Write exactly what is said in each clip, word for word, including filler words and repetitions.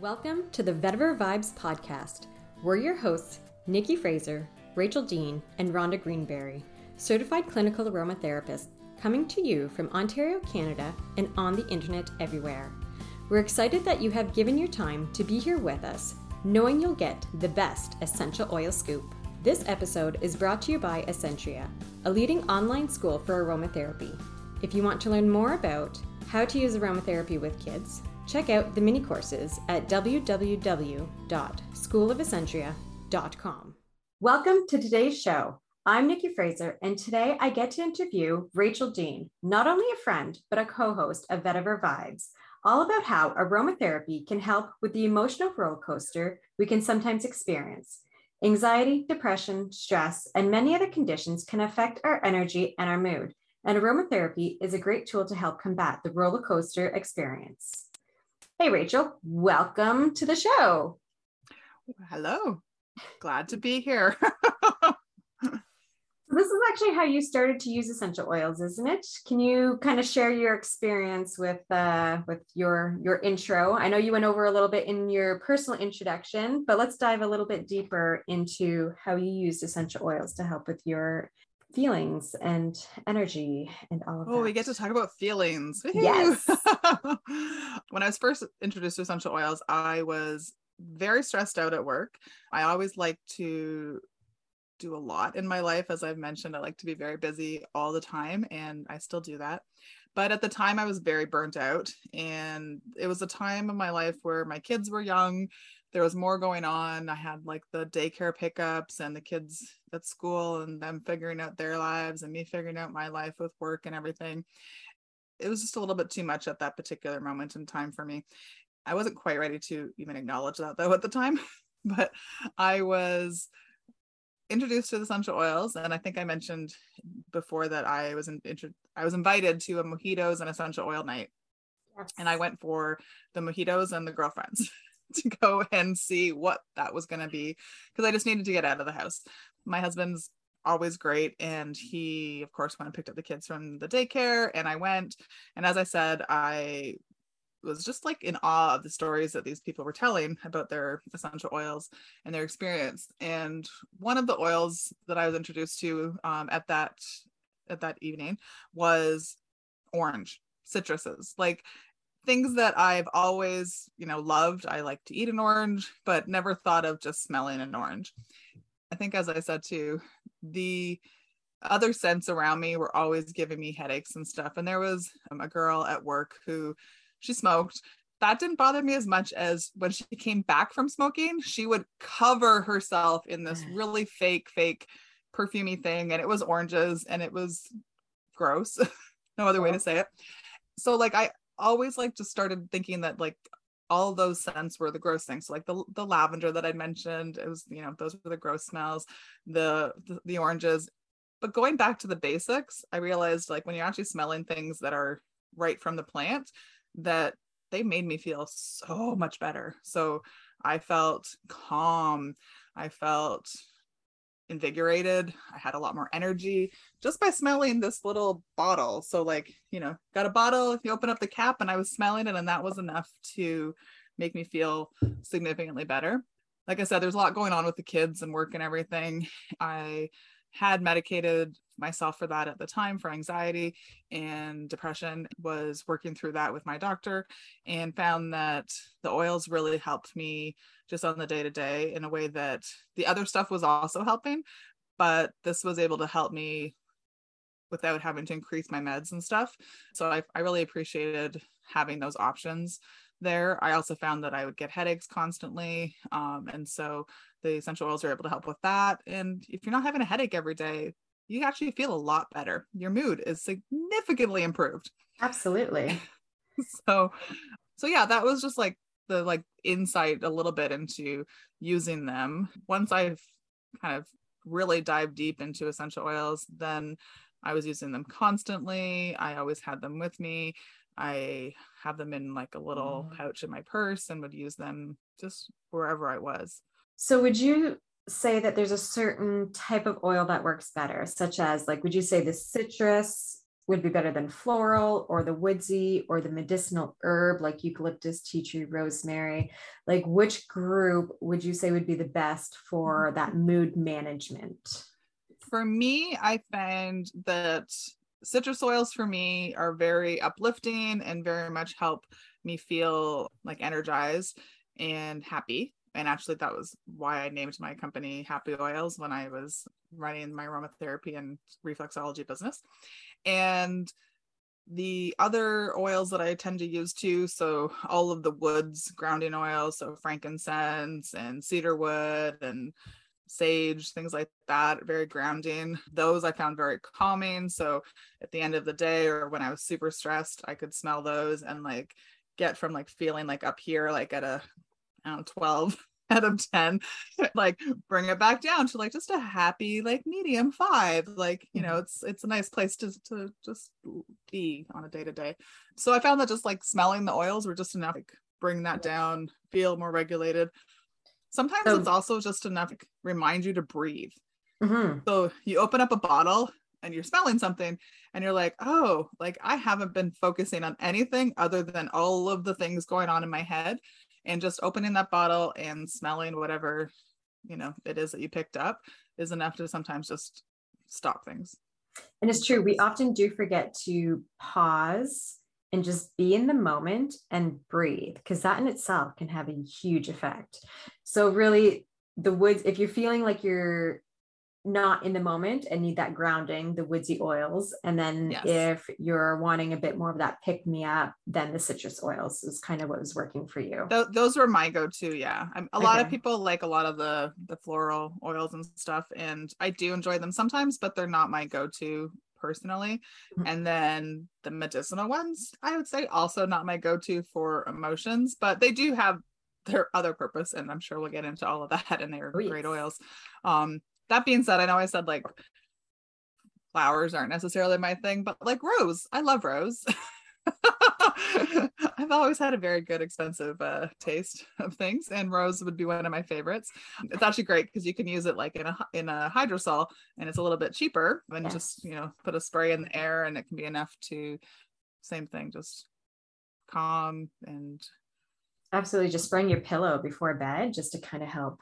Welcome to the Vetiver Vibes podcast. We're your hosts, Nikki Fraser, Rachael Dean, and Rhonda Greenberry, certified clinical aromatherapists, coming to you from Ontario, Canada, and on the internet everywhere. We're excited that you have given your time to be here with us, knowing you'll get the best essential oil scoop. This episode is brought to you by Essentria, a leading online school for aromatherapy. If you want to learn more about how to use aromatherapy with kids, check out the mini courses at w w w dot school of essentria dot com. Welcome to today's show. I'm Nikki Fraser, and today I get to interview Rachael Dean, not only a friend, but a co-host of Vetiver Vibes, all about how aromatherapy can help with the emotional roller coaster we can sometimes experience. Anxiety, depression, stress, and many other conditions can affect our energy and our mood, and aromatherapy is a great tool to help combat the roller coaster experience. Hey, Rachael, welcome to the show. Hello. Glad to be here. This is actually how you started to use essential oils, isn't it? Can you kind of share your experience with uh, with your, your intro? I know you went over a little bit in your personal introduction, but let's dive a little bit deeper into how you used essential oils to help with your feelings and energy and all of that. Oh, we get to talk about feelings. Woo-hoo. Yes. When I was first introduced to essential oils, I was very stressed out at work. I always like to do a lot in my life. As I've mentioned, I like to be very busy all the time, and I still do that. But at the time I was very burnt out, and it was a time of my life where my kids were young. There was more going on. I had like the daycare pickups and the kids at school and them figuring out their lives and me figuring out my life with work and everything. It was just a little bit too much at that particular moment in time for me. I wasn't quite ready to even acknowledge that though at the time, but I was introduced to the essential oils. And I think I mentioned before that I was in, I was invited to a mojitos and essential oil night. Yes. And I went for the mojitos and the girlfriends to go and see what that was going to be, because I just needed to get out of the house. My husband's always great, and he of course went and picked up the kids from the daycare, and I went, and as I said, I was just like in awe of the stories that these people were telling about their essential oils and their experience. And one of the oils that I was introduced to um, at that at that evening was orange, citruses, like things that I've always, you know, loved. I like to eat an orange, but never thought of just smelling an orange. I think, as I said too, the other scents around me were always giving me headaches and stuff. And there was um, a girl at work who, she smoked. That didn't bother me as much as when she came back from smoking, she would cover herself in this really fake, fake perfumey thing. And it was oranges, and it was gross. No other way to say it. So like, I always like just started thinking that like all those scents were the gross things. So like the the lavender that I mentioned, it was, you know, those were the gross smells, the, the the oranges. But going back to the basics, I realized like when you're actually smelling things that are right from the plant, that they made me feel so much better. So I felt calm. I felt invigorated. I had a lot more energy just by smelling this little bottle. So like, you know, got a bottle, if you open up the cap, and I was smelling it, and that was enough to make me feel significantly better. Like I said, there's a lot going on with the kids and work and everything. I had medicated myself for that at the time, for anxiety and depression, was working through that with my doctor, and found that the oils really helped me just on the day to day in a way that the other stuff was also helping, but this was able to help me without having to increase my meds and stuff. So I, I really appreciated having those options there. I also found that I would get headaches constantly. Um, and so the essential oils are able to help with that. And if you're not having a headache every day, you actually feel a lot better. Your mood is significantly improved. Absolutely. So, so yeah, that was just like the like insight a little bit into using them. Once I've kind of really dived deep into essential oils, then I was using them constantly. I always had them with me. I have them in like a little mm. pouch in my purse, and would use them just wherever I was. So would you say that there's a certain type of oil that works better, such as like, would you say the citrus would be better than floral or the woodsy or the medicinal herb like eucalyptus, tea tree, rosemary? Like, which group would you say would be the best for that mood management? For me, I find that citrus oils for me are very uplifting and very much help me feel like energized and happy. And actually, that was why I named my company Happy Oils when I was running my aromatherapy and reflexology business. And the other oils that I tend to use too, so all of the woods grounding oils, so frankincense and cedarwood and sage, things like that, very grounding. Those I found very calming. So at the end of the day, or when I was super stressed, I could smell those and like get from like feeling like up here, like at a I don't know, twelve out of ten, like bring it back down to like just a happy, like medium five. Like, you know, it's, it's a nice place to, to just be on a day to day. So I found that just like smelling the oils were just enough, like bring that down, feel more regulated. Sometimes oh. it's also just enough to remind you to breathe. Mm-hmm. So you open up a bottle and you're smelling something and you're like, oh, like I haven't been focusing on anything other than all of the things going on in my head. And just opening that bottle and smelling whatever, you know, it is that you picked up is enough to sometimes just stop things. And it's true. We often do forget to pause and just be in the moment and breathe, because that in itself can have a huge effect. So really the woods, if you're feeling like you're not in the moment and need that grounding, the woodsy oils. And then yes. if you're wanting a bit more of that pick me up, then the citrus oils is kind of what was working for you. Th- those were my go-to. Yeah. I'm, a okay. lot of people like a lot of the, the floral oils and stuff, and I do enjoy them sometimes, but they're not my go-to personally. Mm-hmm. And then the medicinal ones, I would say also not my go-to for emotions, but they do have their other purpose. And I'm sure we'll get into all of that, and they're oh, great yes. oils. Um, That being said, I know I said like flowers aren't necessarily my thing, but like rose, I love rose. I've always had a very good expensive uh, taste of things, and rose would be one of my favorites. It's actually great because you can use it like in a in a hydrosol, and it's a little bit cheaper than yes. just, you know, put a spray in the air, and it can be enough to, same thing, just calm and. Absolutely. Just spraying your pillow before bed just to kind of help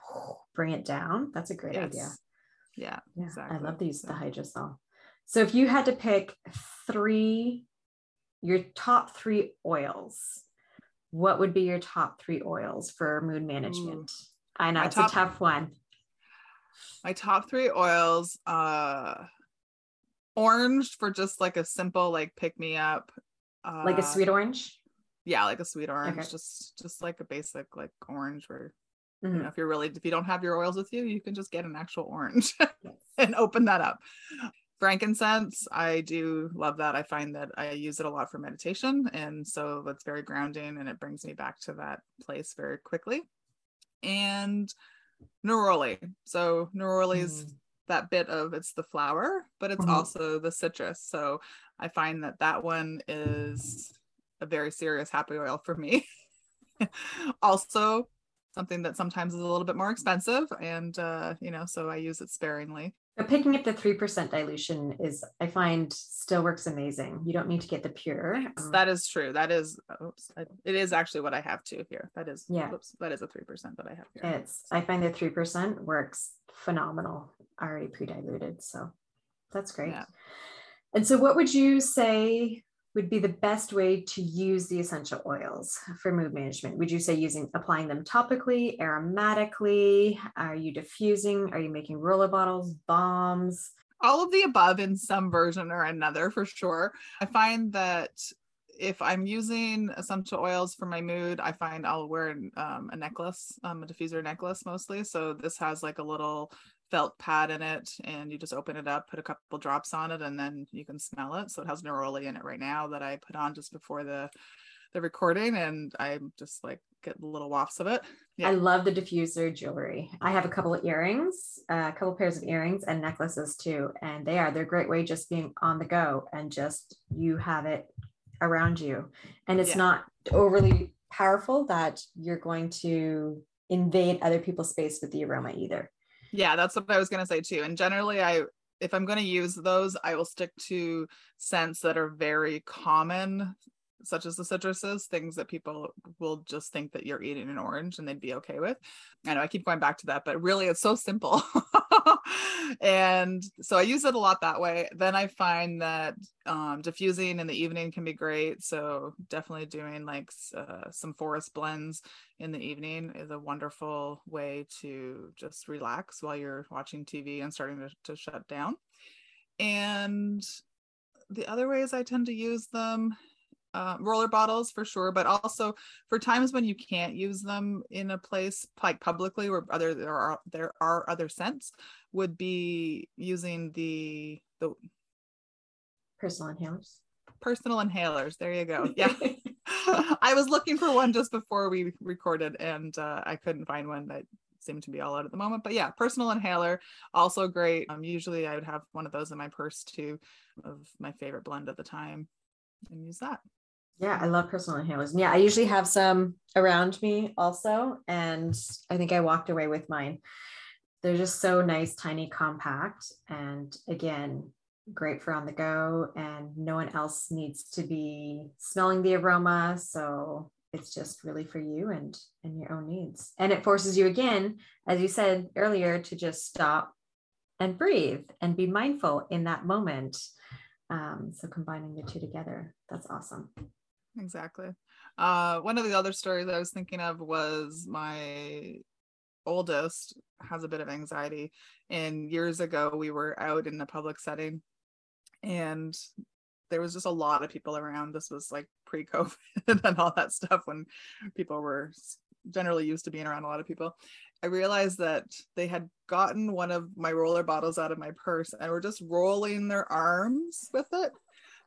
bring it down. That's a great yes. idea. Yeah, yeah, exactly. I love these, so. The hydrosol. So if you had to pick three, your top three oils, what would be your top three oils for mood management? Ooh. I know my it's top, a tough one. My top three oils, uh, orange for just like a simple, like pick me up. Uh, like a sweet orange? Yeah, like a sweet orange, okay. just just like a basic like orange where, mm-hmm. you know, if you're really, if you don't have your oils with you, you can just get an actual orange yes. and open that up. Frankincense, I do love that. I find that I use it a lot for meditation. And so that's very grounding, and it brings me back to that place very quickly. And neroli. So neroli's mm. that bit of, it's the flower, but it's mm-hmm. also the citrus. So I find that that one is a very serious happy oil for me. Also something that sometimes is a little bit more expensive, and uh you know, so I use it sparingly. But picking up the three percent dilution is, I find, still works amazing. You don't need to get the pure. Yes, that is true. That is oops, it is actually what I have too here. That is yeah oops, that is a three percent that I have here. It's I find the three percent works phenomenal, already pre-diluted, so that's great. Yeah. And so what would you say would be the best way to use the essential oils for mood management? Would you say using, applying them topically, aromatically? Are you diffusing? Are you making roller bottles, bombs? All of the above in some version or another, for sure. I find that if I'm using essential oils for my mood, I find I'll wear um, a necklace, um, a diffuser necklace mostly. So this has like a little felt pad in it, and you just open it up, put a couple drops on it, and then you can smell it. So it has neroli in it right now that I put on just before the the recording, and I just like get little wafts of it. Yeah. I love the diffuser jewelry. I have a couple of earrings, uh, a couple of pairs of earrings and necklaces too, and they are they're a great way just being on the go, and just you have it around you, and it's yeah. not overly powerful that you're going to invade other people's space with the aroma either. Yeah, that's what I was going to say too. And generally I if I'm going to use those, I will stick to scents that are very common, such as the citruses, things that people will just think that you're eating an orange and they'd be okay with. I know I keep going back to that, but really it's so simple. And so I use it a lot that way. Then I find that um, diffusing in the evening can be great. So definitely doing like uh, some forest blends in the evening is a wonderful way to just relax while you're watching T V and starting to, to shut down. And the other ways I tend to use them, Uh, roller bottles for sure, but also for times when you can't use them in a place like publicly where other there are there are other scents, would be using the the personal inhalers. Personal inhalers. There you go. Yeah, I was looking for one just before we recorded, and uh, I couldn't find one that seemed to be all out at the moment. But yeah, personal inhaler also great. Um, usually I would have one of those in my purse too, of my favorite blend at the time, and use that. Yeah, I love personal inhalers. Yeah, I usually have some around me also. And I think I walked away with mine. They're just so nice, tiny, compact. And again, great for on the go. And no one else needs to be smelling the aroma. So it's just really for you and, and your own needs. And it forces you again, as you said earlier, to just stop and breathe and be mindful in that moment. Um, so combining the two together, that's awesome. Exactly. Uh, one of the other stories I was thinking of was my oldest has a bit of anxiety, and years ago we were out in a public setting and there was just a lot of people around. This was like pre-COVID and all that stuff, when people were generally used to being around a lot of people. I realized that they had gotten one of my roller bottles out of my purse and were just rolling their arms with it,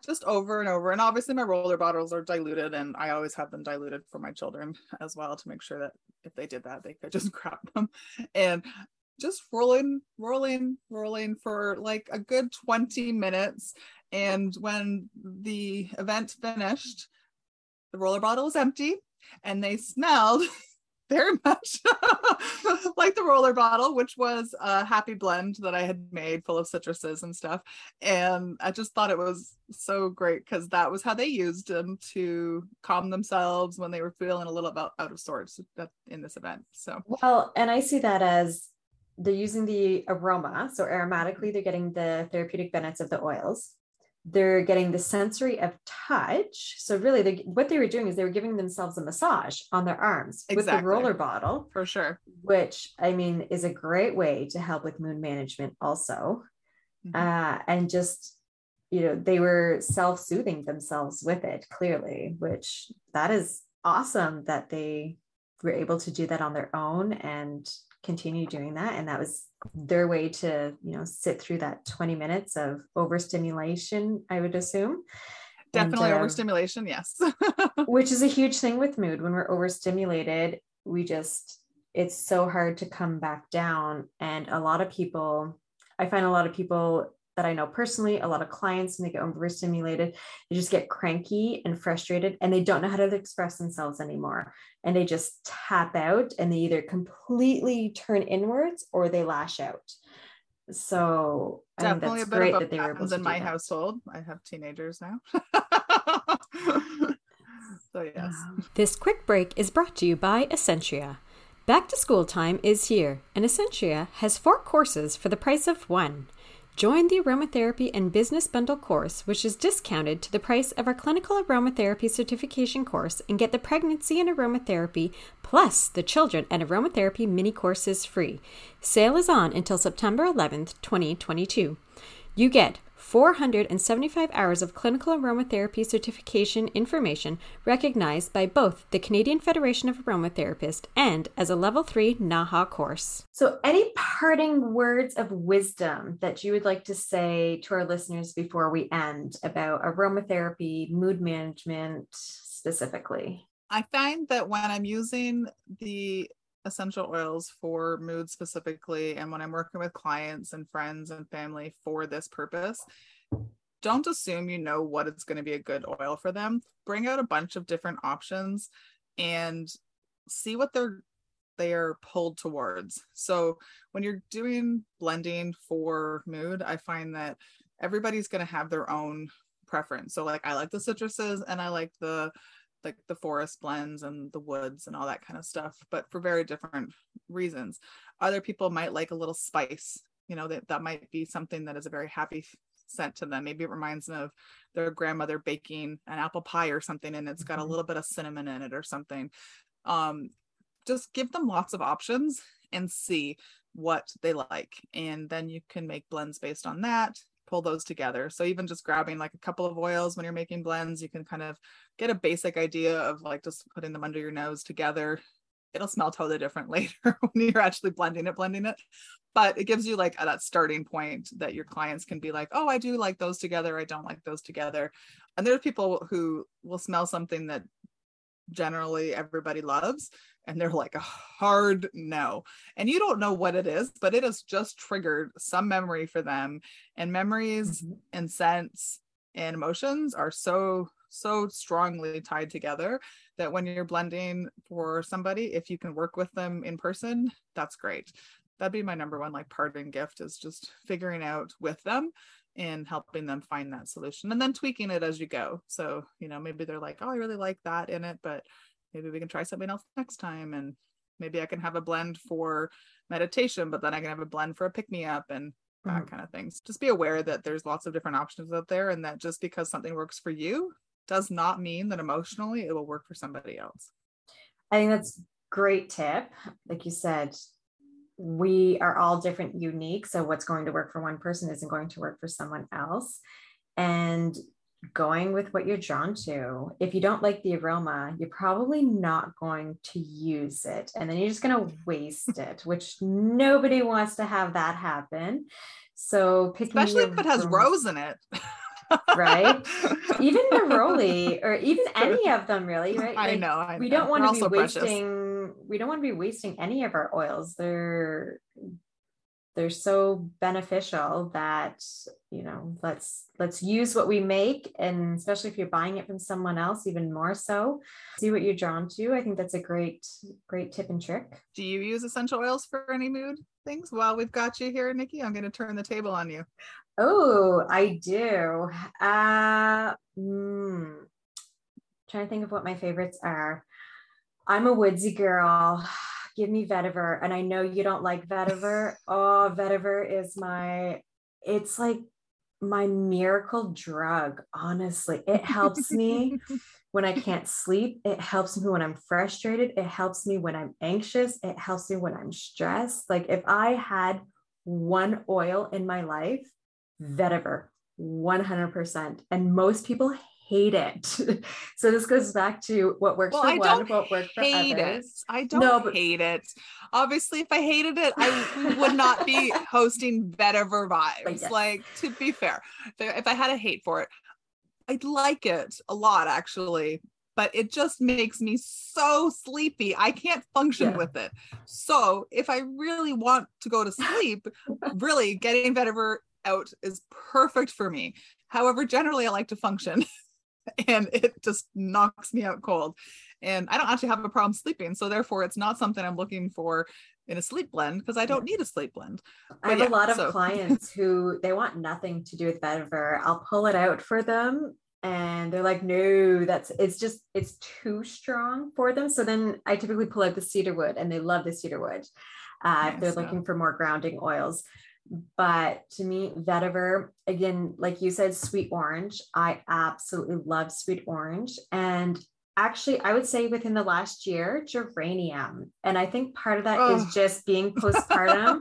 just over and over. And obviously my roller bottles are diluted, and I always have them diluted for my children as well, to make sure that if they did that, they could just grab them. And just rolling, rolling, rolling for like a good twenty minutes. And when the event finished, the roller bottle was empty and they smelled very much like the roller bottle, which was a happy blend that I had made full of citruses and stuff. And I just thought it was so great, because that was how they used them to calm themselves when they were feeling a little bit out of sorts in this event. So, well, and I see that as they're using the aroma. So aromatically, they're getting the therapeutic benefits of the oils. They're getting the sensory of touch. So really they, what they were doing is they were giving themselves a massage on their arms. Exactly. With the roller bottle. For sure. Which, I mean, is a great way to help with mood management also. Mm-hmm. Uh, and just, you know, they were self-soothing themselves with it clearly, which that is awesome that they were able to do that on their own and continue doing that. And that was their way to, you know, sit through that twenty minutes of overstimulation, I would assume. Definitely and, uh, overstimulation. Yes. Which is a huge thing with mood. When we're overstimulated, we just, it's so hard to come back down. And a lot of people, I find a lot of people that I know personally, a lot of clients, when they get overstimulated, they just get cranky and frustrated, and they don't know how to express themselves anymore. And they just tap out, and they either completely turn inwards or they lash out. So definitely I think that's a bit great of a that they were able to in my that. Household. I have teenagers now. So yes. This quick break is brought to you by Essentria. Back to school time is here, and Essentria has four courses for the price of one. Join the Aromatherapy and Business Bundle course, which is discounted to the price of our Clinical Aromatherapy Certification course, and get the Pregnancy and Aromatherapy plus the Children and Aromatherapy mini courses free. Sale is on until September eleventh, twenty twenty-two. You get four hundred seventy-five hours of Clinical Aromatherapy Certification information recognized by both the Canadian Federation of Aromatherapists and as a Level three N A H A course. So any parting words of wisdom that you would like to say to our listeners before we end about aromatherapy, mood management specifically? I find that when I'm using the essential oils for mood specifically, and when I'm working with clients and friends and family for this purpose, don't assume you know what is going to be a good oil for them. Bring out a bunch of different options and see what their they are pulled towards. So when you're doing blending for mood, I find that everybody's going to have their own preference. So like, I like the citruses and I like the, like the forest blends and the woods and all that kind of stuff, but for very different reasons. Other people might like a little spice, you know, that, that might be something that is a very happy scent to them. Maybe it reminds them of their grandmother baking an apple pie or something, and it's got a little bit of cinnamon in it or something. Um, just give them lots of options and see what they like. And then you can make blends based on that, pull those together. So even just grabbing like a couple of oils when you're making blends, you can kind of get a basic idea of like just putting them under your nose together. It'll smell totally different later when you're actually blending it, blending it. But it gives you like a, that starting point that your clients can be like, oh, I do like those together. I don't like those together. And there's people who will smell something that generally everybody loves, and they're like a hard no. And you don't know what it is, but it has just triggered some memory for them. And memories mm-hmm. and scents and emotions are so, so strongly tied together that when you're blending for somebody, if you can work with them in person, that's great. That'd be my number one, like, parting gift is just figuring out with them and helping them find that solution and then tweaking it as you go. So, you know, maybe they're like, oh, I really like that in it, but maybe we can try something else next time. And maybe I can have a blend for meditation, but then I can have a blend for a pick me up and that mm-hmm. kind of things. So just be aware that there's lots of different options out there, and that just because something works for you does not mean that emotionally it will work for somebody else. I think that's a great tip. Like you said, we are all different, unique. So what's going to work for one person isn't going to work for someone else. And going with what you're drawn to. If you don't like the aroma, you're probably not going to use it. And then you're just going to waste it, which nobody wants to have that happen. So picking, especially if it has rose in it. Right? Even neroli, or even any of them, really, right? Like, I know. I we know. don't want We're to be so wasting. Precious. We don't want to be wasting any of our oils. They're they're so beneficial that, you know, let's let's use what we make, and especially if you're buying it from someone else, even more so. See what you're drawn to. I think that's a great great tip and trick. Do you use essential oils for any mood things? Well, we've got you here, Nikki. I'm going to turn the table on you. Oh, I do. Uh, mm, trying to think of what my favorites are. I'm a woodsy girl. Give me vetiver. And I know you don't like vetiver. Oh, vetiver is my, it's like my miracle drug. Honestly, it helps me when I can't sleep. It helps me when I'm frustrated. It helps me when I'm anxious. It helps me when I'm stressed. Like, if I had one oil in my life, vetiver, one hundred percent. And most people hate it. So this goes back to what works well, for I one, don't what works for others. I don't no, but- hate it. Obviously, if I hated it, I would not be hosting Vetiver Vibes. Yes. Like, to be fair, if I had a hate for it, I'd like it a lot, actually. But it just makes me so sleepy. I can't function yeah. with it. So if I really want to go to sleep, really getting vetiver out is perfect for me. However, generally I like to function and it just knocks me out cold, and I don't actually have a problem sleeping. So therefore it's not something I'm looking for in a sleep blend, because I don't need a sleep blend. But I have yeah, a lot of so. clients who they want nothing to do with vetiver. I'll pull it out for them, and they're like, no, that's, it's just, it's too strong for them. So then I typically pull out the cedar wood, and they love the cedar wood. Uh, nice, if they're so. looking for more grounding oils. But to me, vetiver, again, like you said, sweet orange. I absolutely love sweet orange. And actually, I would say within the last year, geranium. And I think part of that oh. is just being postpartum.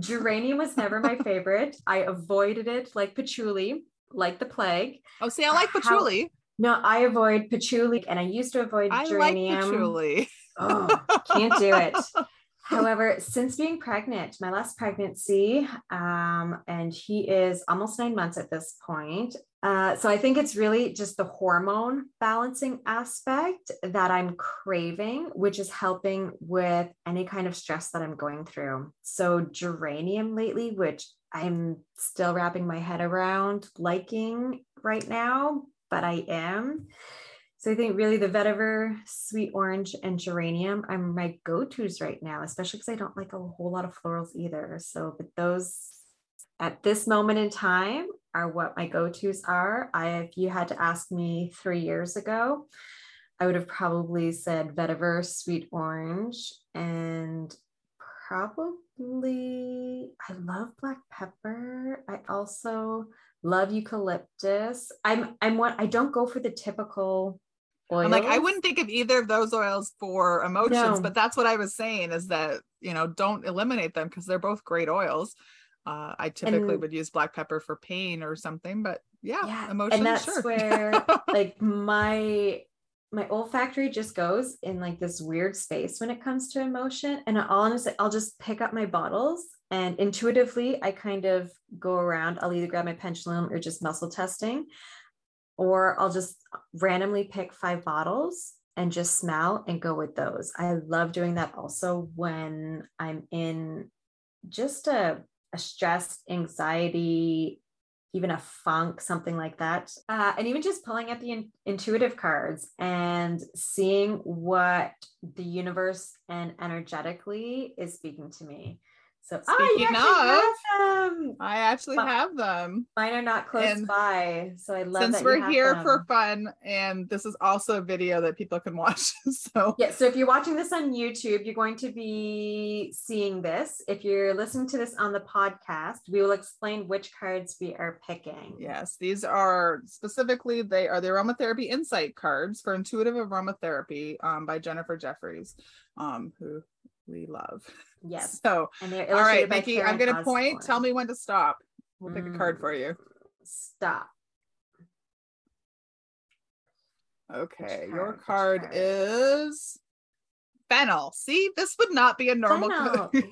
Geranium was never my favorite. I avoided it like patchouli, like the plague. Oh, see, I like patchouli. How- no, I avoid patchouli, and I used to avoid I geranium. I like patchouli. Oh, can't do it. However, since being pregnant, my last pregnancy, um, and he is almost nine months at this point. Uh, so I think it's really just the hormone balancing aspect that I'm craving, which is helping with any kind of stress that I'm going through. So geranium lately, which I'm still wrapping my head around liking right now, but I am. So I think really the vetiver, sweet orange, and geranium are my go-tos right now, especially because I don't like a whole lot of florals either. So, but those at this moment in time are what my go-tos are. I, if you had to ask me three years ago, I would have probably said vetiver, sweet orange, and probably, I love black pepper. I also love eucalyptus. I'm, I'm one, I don't go for the typical oils. I'm like, I wouldn't think of either of those oils for emotions, no. But that's what I was saying is that, you know, don't eliminate them because they're both great oils. Uh, I typically and, would use black pepper for pain or something, but yeah, yeah emotions. And that's sure. where like my, my olfactory just goes in like this weird space when it comes to emotion. And I'll honestly, I'll just pick up my bottles and intuitively I kind of go around. I'll either grab my pendulum or just muscle testing, or I'll just randomly pick five bottles and just smell and go with those. I love doing that also when I'm in just a, a stress, anxiety, even a funk, something like that. Uh, and even just pulling at the in- intuitive cards and seeing what the universe and energetically is speaking to me. So Speaking oh, you actually of, have them. I actually but have them. Mine are not close and by. So I love since that we're here them. for fun. And this is also a video that people can watch. So yeah. So if you're watching this on YouTube, you're going to be seeing this. If you're listening to this on the podcast, we will explain which cards we are picking. Yes. These are specifically, they are the Aromatherapy Insight Cards for Intuitive Aromatherapy um, by Jennifer Jefferies, um, who we love. Yes. So, and all right, Nikki, Karen I'm going to point. Tell me when to stop. We'll mm. pick a card for you. Stop. Okay. Card, your card, card is fennel. See, this would not be a normal card.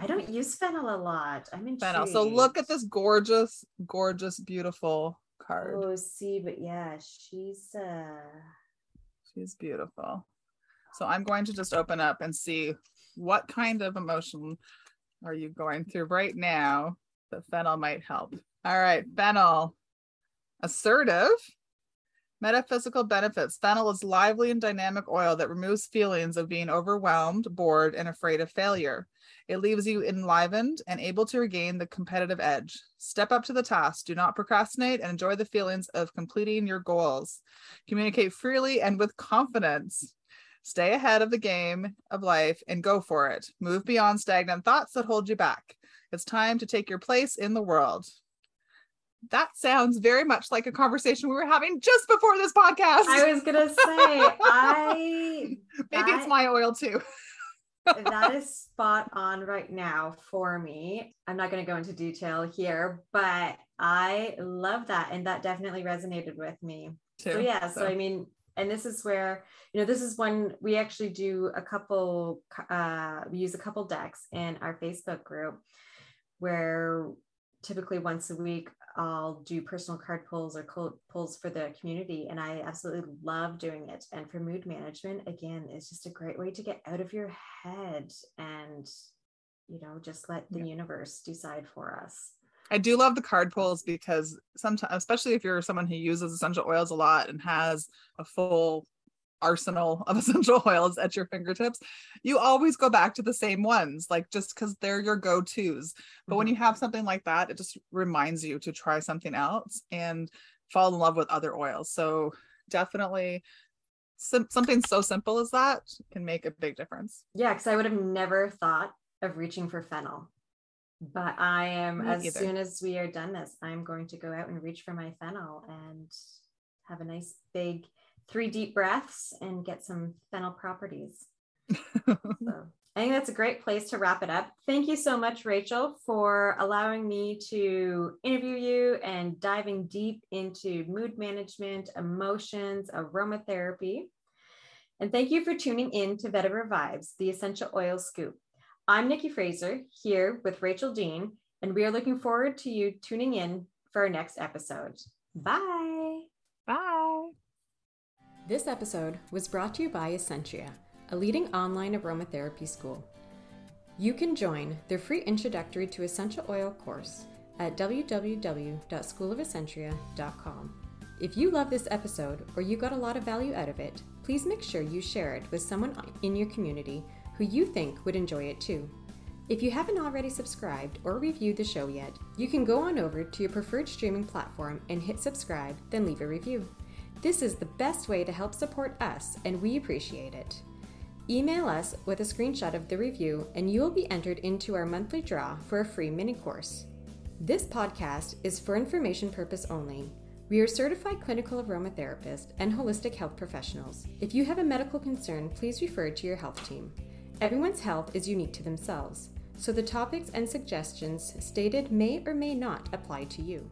I don't use fennel a lot. I'm in fennel. So look at this gorgeous, gorgeous, beautiful card. Oh, see, but yeah, she's uh she's beautiful. So I'm going to just open up and see what kind of emotion are you going through right now that fennel might help. All right, fennel, assertive, metaphysical benefits. Fennel is lively and dynamic oil that removes feelings of being overwhelmed, bored, and afraid of failure. It leaves you enlivened and able to regain the competitive edge. Step up to the task. Do not procrastinate and enjoy the feelings of completing your goals. Communicate freely and with confidence. Stay ahead of the game of life and go for it. Move beyond stagnant thoughts that hold you back. It's time to take your place in the world. That sounds very much like a conversation we were having just before this podcast. I was going to say, I... Maybe that, it's my oil too. That is spot on right now for me. I'm not going to go into detail here, but I love that. And that definitely resonated with me too. So yeah, so, so I mean... And this is where, you know, this is when we actually do a couple, uh, we use a couple decks in our Facebook group where typically once a week, I'll do personal card pulls or pulls for the community. And I absolutely love doing it. And for mood management, again, it's just a great way to get out of your head and, you know, just let the yeah. universe decide for us. I do love the card pulls because sometimes, especially if you're someone who uses essential oils a lot and has a full arsenal of essential oils at your fingertips, you always go back to the same ones, like just because they're your go-tos. But mm-hmm. when you have something like that, it just reminds you to try something else and fall in love with other oils. So definitely sim- something so simple as that can make a big difference. Yeah, because I would have never thought of reaching for fennel. But I am, Me as either. soon as we are done this, I'm going to go out and reach for my fennel and have a nice big three deep breaths and get some fennel properties. So I think that's a great place to wrap it up. Thank you so much, Rachael, for allowing me to interview you and diving deep into mood management, emotions, aromatherapy. And thank you for tuning in to Vetiver Vibes, the Essential Oil Scoop. I'm Nikki Fraser here with Rachael Dean, and we are looking forward to you tuning in for our next episode. Bye. Bye. This episode was brought to you by Essentria, a leading online aromatherapy school. You can join their free introductory to essential oil course at w w w dot school of essentria dot com. If you love this episode or you got a lot of value out of it, please make sure you share it with someone in your community who you think would enjoy it too. If you haven't already subscribed or reviewed the show yet, you can go on over to your preferred streaming platform and hit subscribe, then leave a review. This is the best way to help support us, and we appreciate it. Email us with a screenshot of the review and you will be entered into our monthly draw for a free mini course. This podcast is for information purpose only. We are certified clinical aromatherapists and holistic health professionals. If you have a medical concern, please refer to your health team. Everyone's health is unique to themselves, so the topics and suggestions stated may or may not apply to you.